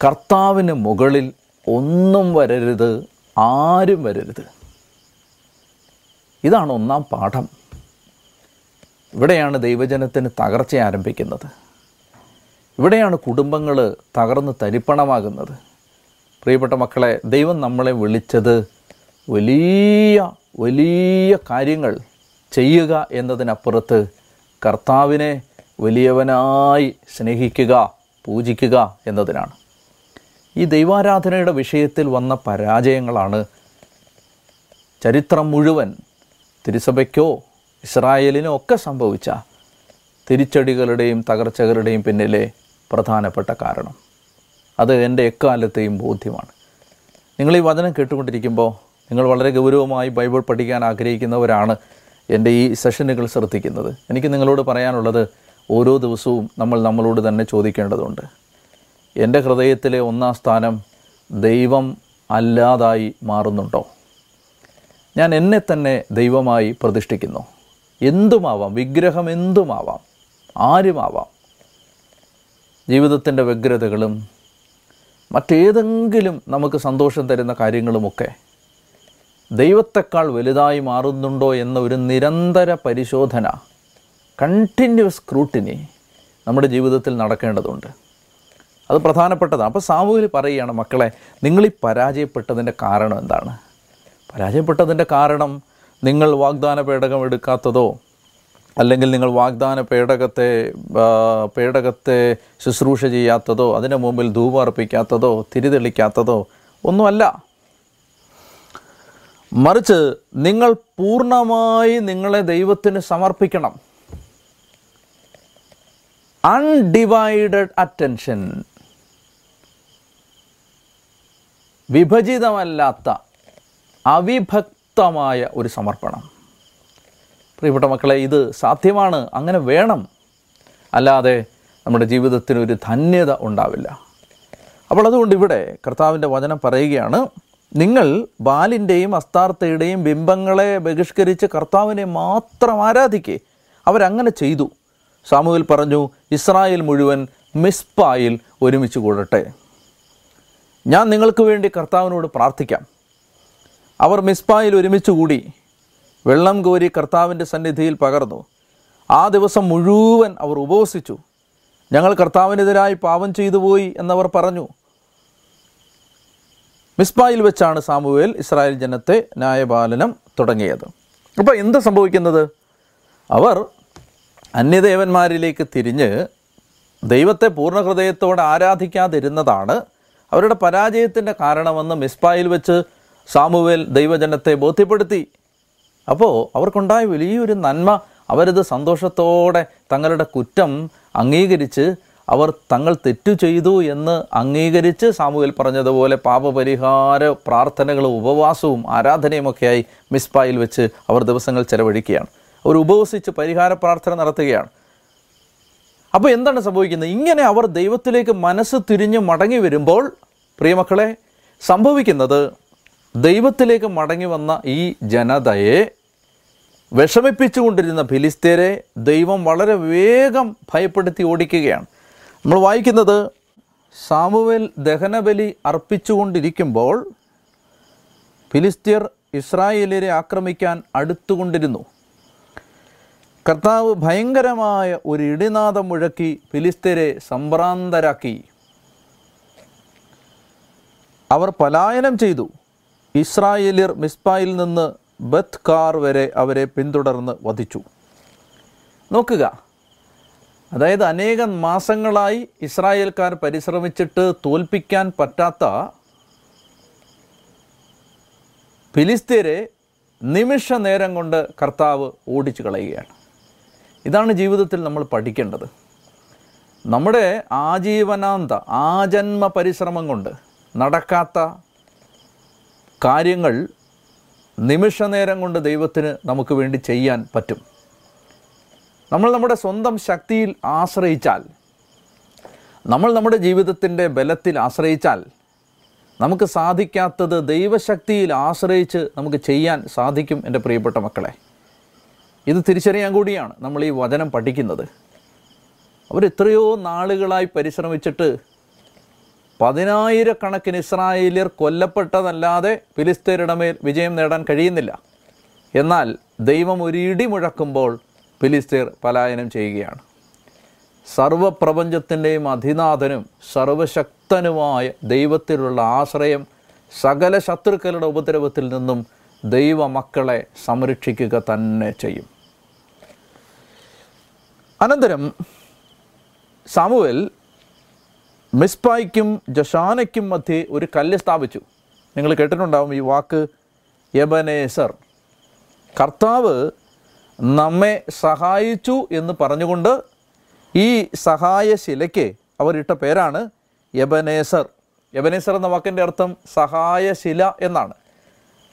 കർത്താവിന് മുകളിൽ ഒന്നും വരരുത്, ആരും വരരുത്. ഇതാണ് ഒന്നാം പാഠം. ഇവിടെയാണ് ദൈവജനത്തിന് തകർച്ച ആരംഭിക്കുന്നത്. ഇവിടെയാണ് കുടുംബങ്ങൾ തകർന്ന് തരിപ്പണമാകുന്നത്. പ്രിയപ്പെട്ട മക്കളെ, ദൈവം നമ്മളെ വിളിച്ചത് വലിയ വലിയ കാര്യങ്ങൾ ചെയ്യുക എന്നതിനപ്പുറത്ത് കർത്താവിനെ വലിയവനായി സ്നേഹിക്കുക, പൂജിക്കുക എന്നതിനാണ്. ഈ ദൈവാരാധനയുടെ വിഷയത്തിൽ വന്ന പരാജയങ്ങളാണ് ചരിത്രം മുഴുവൻ തിരുസഭയ്ക്കോ ഇസ്രായേലിനോ ഒക്കെ സംഭവിച്ച തിരിച്ചടികളുടെയും തകർച്ചകളുടെയും പിന്നിലെ പ്രധാനപ്പെട്ട കാരണം. അത് എൻ്റെ എക്കാലത്തെയും ബോധ്യമാണ്. നിങ്ങൾ ഈ വചനം കേട്ടുകൊണ്ടിരിക്കുമ്പോൾ നിങ്ങൾ വളരെ ഗൗരവമായി ബൈബിൾ പഠിക്കാൻ ആഗ്രഹിക്കുന്നവരാണ് എൻ്റെ ഈ സെഷനുകൾ ശ്രദ്ധിക്കുന്നത്. എനിക്ക് നിങ്ങളോട് പറയാനുള്ളത്, ഓരോ ദിവസവും നമ്മളോട് തന്നെ ചോദിക്കേണ്ടതുണ്ട്, എൻ്റെ ഹൃദയത്തിലെ ഒന്നാം സ്ഥാനം ദൈവം അല്ലാതായി മാറുന്നുണ്ടോ? ഞാൻ എന്നെ തന്നെ ദൈവമായി പ്രതിഷ്ഠിക്കുന്നു. എന്തുമാവാം, വിഗ്രഹം എന്തുമാവാം, ആരുമാവാം, ജീവിതത്തിൻ്റെ വ്യഗ്രതകളും മറ്റേതെങ്കിലും നമുക്ക് സന്തോഷം തരുന്ന കാര്യങ്ങളുമൊക്കെ ദൈവത്തെക്കാൾ വലുതായി മാറുന്നുണ്ടോ എന്ന ഒരു നിരന്തര പരിശോധന, കണ്ടിന്യൂസ് സ്ക്രൂട്ടിനി നമ്മുടെ ജീവിതത്തിൽ നടക്കേണ്ടതുണ്ട്. അത് പ്രധാനപ്പെട്ടതാണ്. അപ്പോൾ സാമൂഹ്യ പറയുകയാണ്, മക്കളെ, നിങ്ങളീ പരാജയപ്പെട്ടതിൻ്റെ കാരണം എന്താണ്? പരാജയപ്പെട്ടതിൻ്റെ കാരണം നിങ്ങൾ വാഗ്ദാന പേടകം എടുക്കാത്തതോ, അല്ലെങ്കിൽ നിങ്ങൾ വാഗ്ദാന പേടകത്തെ ശുശ്രൂഷ ചെയ്യാത്തതോ, അതിന് മുമ്പിൽ ധൂപം അർപ്പിക്കാത്തതോ, തിരിതെളിക്കാത്തതോ ഒന്നുമല്ല. മറിച്ച് നിങ്ങൾ പൂർണ്ണമായി നിങ്ങളെ ദൈവത്തിന് സമർപ്പിക്കണം. അൺഡിവൈഡഡ് അറ്റൻഷൻ, വിഭജിതമല്ലാത്ത അവിഭക്തമായ ഒരു സമർപ്പണം. പ്രിയപ്പെട്ട മക്കളെ, ഇത് സാധ്യമാണ്, അങ്ങനെ വേണം. അല്ലാതെ നമ്മുടെ ജീവിതത്തിനൊരു ധന്യത ഉണ്ടാവില്ല. അപ്പോൾ അതുകൊണ്ട് ഇവിടെ കർത്താവിൻ്റെ വചനം പറയുകയാണ്, നിങ്ങൾ ബാലിൻ്റെയും അസ്താർത്ഥയുടെയും ബിംബങ്ങളെ ബഹിഷ്കരിച്ച് കർത്താവിനെ മാത്രം ആരാധിക്കേ. അവരങ്ങനെ ചെയ്തു. സാമുവേൽ പറഞ്ഞു, ഇസ്രായേൽ മുഴുവൻ മിസ്പായിൽ ഒരുമിച്ച് കൂടട്ടെ, ഞാൻ നിങ്ങൾക്ക് വേണ്ടി കർത്താവിനോട് പ്രാർത്ഥിക്കാം. അവർ മിസ്പായിൽ ഒരുമിച്ച് കൂടി വെള്ളം കോരി കർത്താവിൻ്റെ സന്നിധിയിൽ പകർന്നു. ആ ദിവസം മുഴുവൻ അവർ ഉപവസിച്ചു. ഞങ്ങൾ കർത്താവിനെതിരായി പാപം ചെയ്തു പോയി എന്നവർ പറഞ്ഞു. മിസ്പായിൽ വെച്ചാണ് സാമുവേൽ ഇസ്രായേൽ ജനത്തെ ന്യായപാലനം തുടങ്ങിയത്. അപ്പോൾ എന്ത് സംഭവിക്കുന്നത്? അവർ അന്യദേവന്മാരിലേക്ക് തിരിഞ്ഞ് ദൈവത്തെ പൂർണ്ണ ഹൃദയത്തോടെ ആരാധിക്കാതിരുന്നതാണ് അവരുടെ പരാജയത്തിൻ്റെ കാരണമെന്ന് മിസ്പായിൽ വെച്ച് സാമുവേൽ ദൈവജനത്തെ ബോധ്യപ്പെടുത്തി. അപ്പോൾ അവർക്കുണ്ടായ വലിയൊരു നന്മ, അവരത് സന്തോഷത്തോടെ തങ്ങളുടെ കുറ്റം അംഗീകരിച്ച്, അവർ തങ്ങൾ തെറ്റു ചെയ്തു എന്ന് അംഗീകരിച്ച് സാമുവേൽ പറഞ്ഞതുപോലെ പാപപരിഹാര പ്രാർത്ഥനകളും ഉപവാസവും ആരാധനയുമൊക്കെയായി മിസ്പായിൽ വെച്ച് അവർ ദിവസങ്ങൾ ചെലവഴിക്കുകയാണ്. അവർ ഉപവസിച്ച് പരിഹാര പ്രാർത്ഥന നടത്തുകയാണ്. അപ്പോൾ എന്താണ് സംഭവിക്കുന്നത്? ഇങ്ങനെ അവർ ദൈവത്തിലേക്ക് മനസ്സ് തിരിഞ്ഞ് മടങ്ങി വരുമ്പോൾ, പ്രിയമക്കളെ, സംഭവിക്കുന്നത് ദൈവത്തിലേക്ക് മടങ്ങി വന്ന ഈ ജനതയെ വിഷമിപ്പിച്ചു കൊണ്ടിരുന്ന ഫിലിസ്ത്യരെ ദൈവം വളരെ വേഗം ഭയപ്പെടുത്തി ഓടിക്കുകയാണ്. നമ്മൾ വായിക്കുന്നത്, സാമുവേൽ ദഹനബലി അർപ്പിച്ചുകൊണ്ടിരിക്കുമ്പോൾ ഫിലിസ്ത്യർ ഇസ്രായേലിനെ ആക്രമിക്കാൻ അടുത്തുകൊണ്ടിരുന്നു. കർത്താവ് ഭയങ്കരമായ ഒരു ഇടിനാദം മുഴക്കി ഫിലിസ്ത്യരെ സംഭ്രാന്തരാക്കി. അവർ പലായനം ചെയ്തു. ഇസ്രായേലിയർ മിസ്പായിൽ നിന്ന് ബത്ത് കാർ വരെ അവരെ പിന്തുടർന്ന് വധിച്ചു. നോക്കുക, അതായത് അനേകം മാസങ്ങളായി ഇസ്രായേൽക്കാർ പരിശ്രമിച്ചിട്ട് തോൽപ്പിക്കാൻ പറ്റാത്ത ഫിലിസ്തീനെ നിമിഷ നേരം കൊണ്ട് കർത്താവ് ഓടിച്ചു കളയുകയാണ്. ഇതാണ് ജീവിതത്തിൽ നമ്മൾ പഠിക്കേണ്ടത്. നമ്മുടെ ആജീവനാന്ത ആജന്മ പരിശ്രമം കൊണ്ട് നടക്കാത്ത കാര്യങ്ങൾ നിമിഷ നേരം കൊണ്ട് ദൈവത്തിന് നമുക്ക് വേണ്ടി ചെയ്യാൻ പറ്റും. നമ്മൾ നമ്മുടെ സ്വന്തം ശക്തിയിൽ ആശ്രയിച്ചാൽ, നമ്മൾ നമ്മുടെ ജീവിതത്തിൻ്റെ ബലത്തിൽ ആശ്രയിച്ചാൽ നമുക്ക് സാധിക്കാത്തത് ദൈവശക്തിയിൽ ആശ്രയിച്ച് നമുക്ക് ചെയ്യാൻ സാധിക്കും. എൻ്റെ പ്രിയപ്പെട്ട മക്കളെ, ഇത് തിരിച്ചറിയാൻ കൂടിയാണ് നമ്മൾ ഈ വചനം പഠിക്കുന്നത്. അവരെത്രയോ നാളുകളായി പരിശ്രമിച്ചിട്ട് 10,000 ഇസ്രായേലിയർ കൊല്ലപ്പെട്ടതല്ലാതെ ഫിലിസ്തീനയുടെ മേൽ വിജയം നേടാൻ കഴിയുന്നില്ല. എന്നാൽ ദൈവം ഒരിടി മുഴക്കുമ്പോൾ ഫിലിസ്തീർ പലായനം ചെയ്യുകയാണ്. സർവപ്രപഞ്ചത്തിൻ്റെയും അധിനാഥനും സർവശക്തനുമായ ദൈവത്തിലുള്ള ആശ്രയം സകല ശത്രുക്കളുടെ ഉപദ്രവത്തിൽ നിന്നും ദൈവമക്കളെ സംരക്ഷിക്കുക തന്നെ ചെയ്യും. അനന്തരം സാമുവേൽ മിസ്പായ്ക്കും ജഷാനയ്ക്കും മധ്യേ ഒരു കല്ല് സ്ഥാപിച്ചു. നിങ്ങൾ കേട്ടിട്ടുണ്ടാവും ഈ വാക്ക്, എബനേസർ. കർത്താവ് നമ്മെ സഹായിച്ചു എന്ന് പറഞ്ഞുകൊണ്ട് ഈ സഹായശിലയ്ക്ക് അവരിട്ട പേരാണ് എബനേസർ. എബനേസർ എന്ന വാക്കിൻ്റെ അർത്ഥം സഹായശില എന്നാണ്.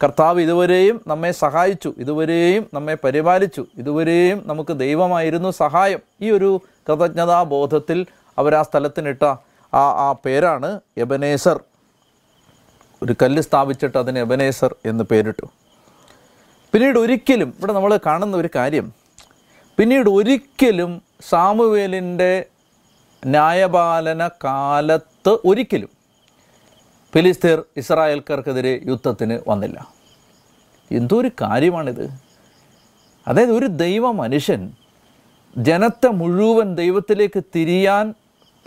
കർത്താവ് ഇതുവരെയും നമ്മെ സഹായിച്ചു, ഇതുവരെയും നമ്മെ പരിപാലിച്ചു, ഇതുവരെയും നമുക്ക് ദൈവമായിരുന്നു സഹായം. ഈ ഒരു കൃതജ്ഞതാബോധത്തിൽ അവരാ സ്ഥലത്തിനിട്ട ആ പേരാണ് എബനേസർ. ഒരു കല്ല് സ്ഥാപിച്ചിട്ട് അതിന് എബനേസർ എന്ന് പേരിട്ടു. പിന്നീട് ഒരിക്കലും, ഇവിടെ നമ്മൾ കാണുന്ന ഒരു കാര്യം, പിന്നീട് ഒരിക്കലും സാമുവേലിൻ്റെ ന്യായപാലന കാലത്ത് ഒരിക്കലും ഫിലിസ്തീർ ഇസ്രായേൽക്കാർക്കെതിരെ യുദ്ധത്തിന് വന്നില്ല. എന്തൊരു കാര്യമാണിത്! അതായത് ഒരു ദൈവ മനുഷ്യൻ ജനത്തെ മുഴുവൻ ദൈവത്തിലേക്ക് തിരിയാൻ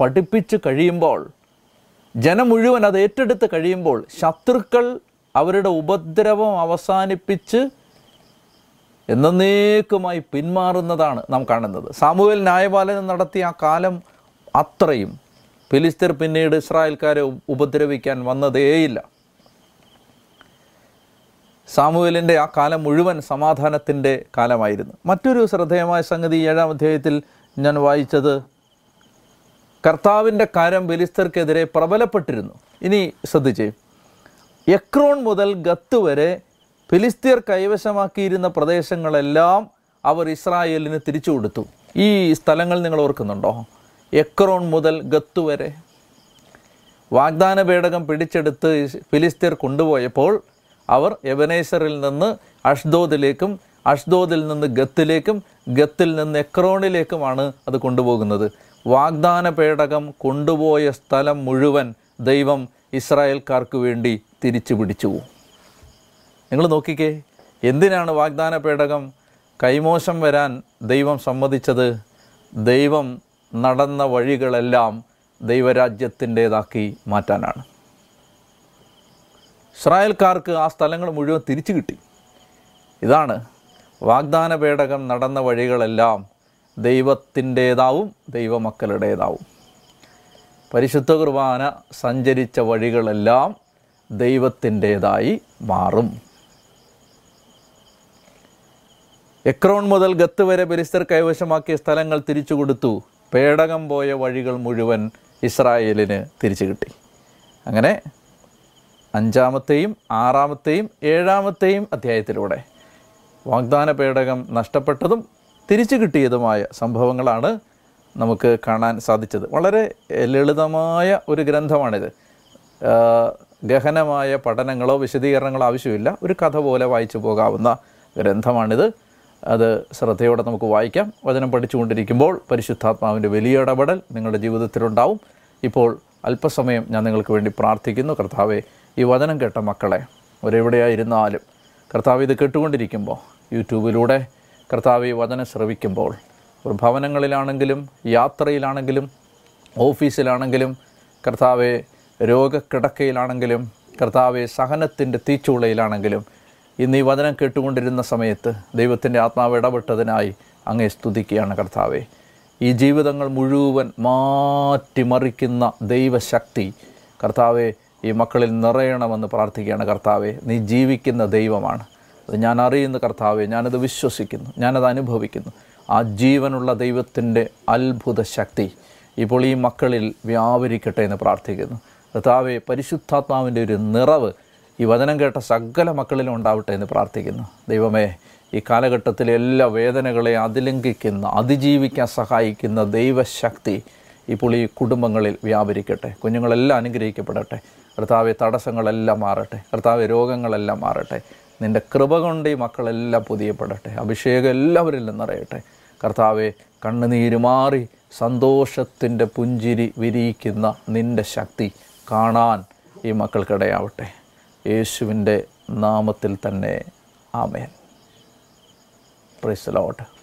പഠിപ്പിച്ച് കഴിയുമ്പോൾ, ജനം മുഴുവൻ അത് ഏറ്റെടുത്ത് കഴിയുമ്പോൾ, ശത്രുക്കൾ അവരുടെ ഉപദ്രവം അവസാനിപ്പിച്ച് എന്നേക്കുമായി പിന്മാറുന്നതാണ് നാം കാണുന്നത്. സാമുവേൽ ന്യായപാലനം നടത്തിയ ആ കാലം അത്രയും ഫിലിസ്തീർ പിന്നീട് ഇസ്രായേൽക്കാരെ ഉപദ്രവിക്കാൻ വന്നതേയില്ല. സാമുവേലിൻ്റെ ആ കാലം മുഴുവൻ സമാധാനത്തിൻ്റെ കാലമായിരുന്നു. മറ്റൊരു ശ്രദ്ധേയമായ സംഗതി 7-ാം അധ്യായത്തിൽ ഞാൻ വായിച്ചത്, കർത്താവിൻ്റെ കരം ഫിലിസ്തീർക്കെതിരെ പ്രബലപ്പെട്ടിരുന്നു. ഇനി ശ്രദ്ധിച്ചേ, എക്രോൺ മുതൽ ഗത്ത് വരെ ഫിലിസ്തീർ കൈവശമാക്കിയിരുന്ന പ്രദേശങ്ങളെല്ലാം അവർ ഇസ്രായേലിന് തിരിച്ചു കൊടുത്തു. ഈ സ്ഥലങ്ങൾ നിങ്ങൾ ഓർക്കുന്നുണ്ടോ? എക്രോൺ മുതൽ ഗത്ത് വരെ വാഗ്ദാന പേടകം പിടിച്ചെടുത്ത് ഫിലിസ്തീർ കൊണ്ടുപോയപ്പോൾ അവർ എബനേസറിൽ നിന്ന് അഷ്ദോദിലേക്കും, അഷ്ദോദിൽ നിന്ന് ഗത്തിലേക്കും, ഗത്തിൽ നിന്ന് എക്രോണിലേക്കുമാണ് അത് കൊണ്ടുപോകുന്നത്. വാഗ്ദാന പേടകം കൊണ്ടുപോയ സ്ഥലം മുഴുവൻ ദൈവം ഇസ്രായേൽക്കാർക്ക് വേണ്ടി തിരിച്ചു പിടിച്ചു. നിങ്ങൾ നോക്കിക്കേ, എന്തിനാണ് വാഗ്ദാന പേടകം കൈമോശം വരാൻ ദൈവം സമ്മതിച്ചത്? ദൈവം നടന്ന വഴികളെല്ലാം ദൈവരാജ്യത്തിൻ്റേതാക്കി മാറ്റാനാണ്. ഇസ്രായേൽക്കാർക്ക് ആ സ്ഥലങ്ങൾ മുഴുവൻ തിരിച്ചു കിട്ടി. ഇതാണ് വാഗ്ദാന പേടകം നടന്ന വഴികളെല്ലാം ദൈവത്തിൻ്റേതാവും ദൈവമക്കളുടേതാവും. പരിശുദ്ധ കുർബാന സഞ്ചരിച്ച വഴികളെല്ലാം ദൈവത്തിൻ്റേതായി മാറും. എക്രോൺ മുതൽ ഗത്ത് വരെ ഫിലിസ്തീർ കൈവശമാക്കിയ സ്ഥലങ്ങൾ തിരിച്ചു കൊടുത്തു. പേടകം പോയ വഴികൾ മുഴുവൻ ഇസ്രായേലിന് തിരിച്ചു കിട്ടി. അങ്ങനെ 5-ാമത്തെയും 6-ാമത്തെയും 7-ാമത്തെയും അധ്യായത്തിലൂടെ വാഗ്ദാന പേടകം നഷ്ടപ്പെട്ടതും തിരിച്ചു കിട്ടിയതുമായ സംഭവങ്ങളാണ് നമുക്ക് കാണാൻ സാധിച്ചത്. വളരെ ലളിതമായ ഒരു ഗ്രന്ഥമാണിത്. ഗഹനമായ പഠനങ്ങളോ വിശദീകരണങ്ങളോ ആവശ്യമില്ല. ഒരു കഥ പോലെ വായിച്ചു പോകാവുന്ന ഗ്രന്ഥമാണിത്. അത് ശ്രദ്ധയോടെ നമുക്ക് വായിക്കാം. വചനം പഠിച്ചുകൊണ്ടിരിക്കുമ്പോൾ പരിശുദ്ധാത്മാവിൻ്റെ വലിയ ഇടപെടൽ നിങ്ങളുടെ ജീവിതത്തിലുണ്ടാവും. ഇപ്പോൾ അല്പസമയം ഞാൻ നിങ്ങൾക്ക് വേണ്ടി പ്രാർത്ഥിക്കുന്നു. കർത്താവേ, ഈ വചനം കേട്ട മക്കളെ ഒരെവിടെയായിരുന്നാലും, കർത്താവ് ഇത് കേട്ടുകൊണ്ടിരിക്കുമ്പോൾ, യൂട്യൂബിലൂടെ കർത്താവ് ഈ വചനം ശ്രവിക്കുമ്പോൾ, ഭവനങ്ങളിലാണെങ്കിലും യാത്രയിലാണെങ്കിലും ഓഫീസിലാണെങ്കിലും, കർത്താവെ രോഗക്കിടക്കയിലാണെങ്കിലും, കർത്താവെ, സഹനത്തിൻ്റെ തീച്ചൂളയിലാണെങ്കിലും ഇന്ന് ഈ വചനം കേട്ടുകൊണ്ടിരുന്ന സമയത്ത് ദൈവത്തിൻ്റെ ആത്മാവ് ഇടപെട്ടതിനായി അങ്ങേ സ്തുതിക്കുകയാണ് കർത്താവെ. ഈ ജീവിതങ്ങൾ മുഴുവൻ മാറ്റിമറിക്കുന്ന ദൈവശക്തി കർത്താവെ ഈ മക്കളിൽ നിറയണമെന്ന് പ്രാർത്ഥിക്കുകയാണ് കർത്താവെ. നീ ജീവിക്കുന്ന ദൈവമാണ്, അത് ഞാൻ അറിയുന്ന കർത്താവെ, ഞാനത് വിശ്വസിക്കുന്നു, ഞാനത് അനുഭവിക്കുന്നു. ആ ജീവനുള്ള ദൈവത്തിൻ്റെ അത്ഭുത ശക്തി ഇപ്പോൾ ഈ മക്കളിൽ വ്യാപരിക്കട്ടെ എന്ന് പ്രാർത്ഥിക്കുന്നു കർത്താവെ. പരിശുദ്ധാത്മാവിൻ്റെ ഒരു നിറവ് ഈ വചനം കേട്ട സകല മക്കളിലും ഉണ്ടാവട്ടെ എന്ന് പ്രാർത്ഥിക്കുന്നു ദൈവമേ. ഈ കാലഘട്ടത്തിലെ എല്ലാ വേദനകളെ അതിലംഘിക്കുന്ന, അതിജീവിക്കാൻ സഹായിക്കുന്ന ദൈവശക്തി ഇപ്പോൾ ഈ കുടുംബങ്ങളിൽ വ്യാപരിക്കട്ടെ. കുഞ്ഞുങ്ങളെല്ലാം അനുഗ്രഹിക്കപ്പെടട്ടെ കർത്താവെ. തടസ്സങ്ങളെല്ലാം മാറട്ടെ കർത്താവെ. രോഗങ്ങളെല്ലാം മാറട്ടെ. നിൻ്റെ കൃപ കൊണ്ട് ഈ മക്കളെല്ലാം പുതിയപ്പെടട്ടെ. അഭിഷേകം എല്ലാവരിൽ നിന്നറിയട്ടെ കർത്താവെ. കണ്ണുനീര് മാറി സന്തോഷത്തിൻ്റെ പുഞ്ചിരി വിരിയിക്കുന്ന നിൻ്റെ ശക്തി കാണാൻ ഈ മക്കൾക്കിടയാവട്ടെ. യേശുവിൻ്റെ നാമത്തിൽ തന്നെ ആമേൻ. Praise the Lord.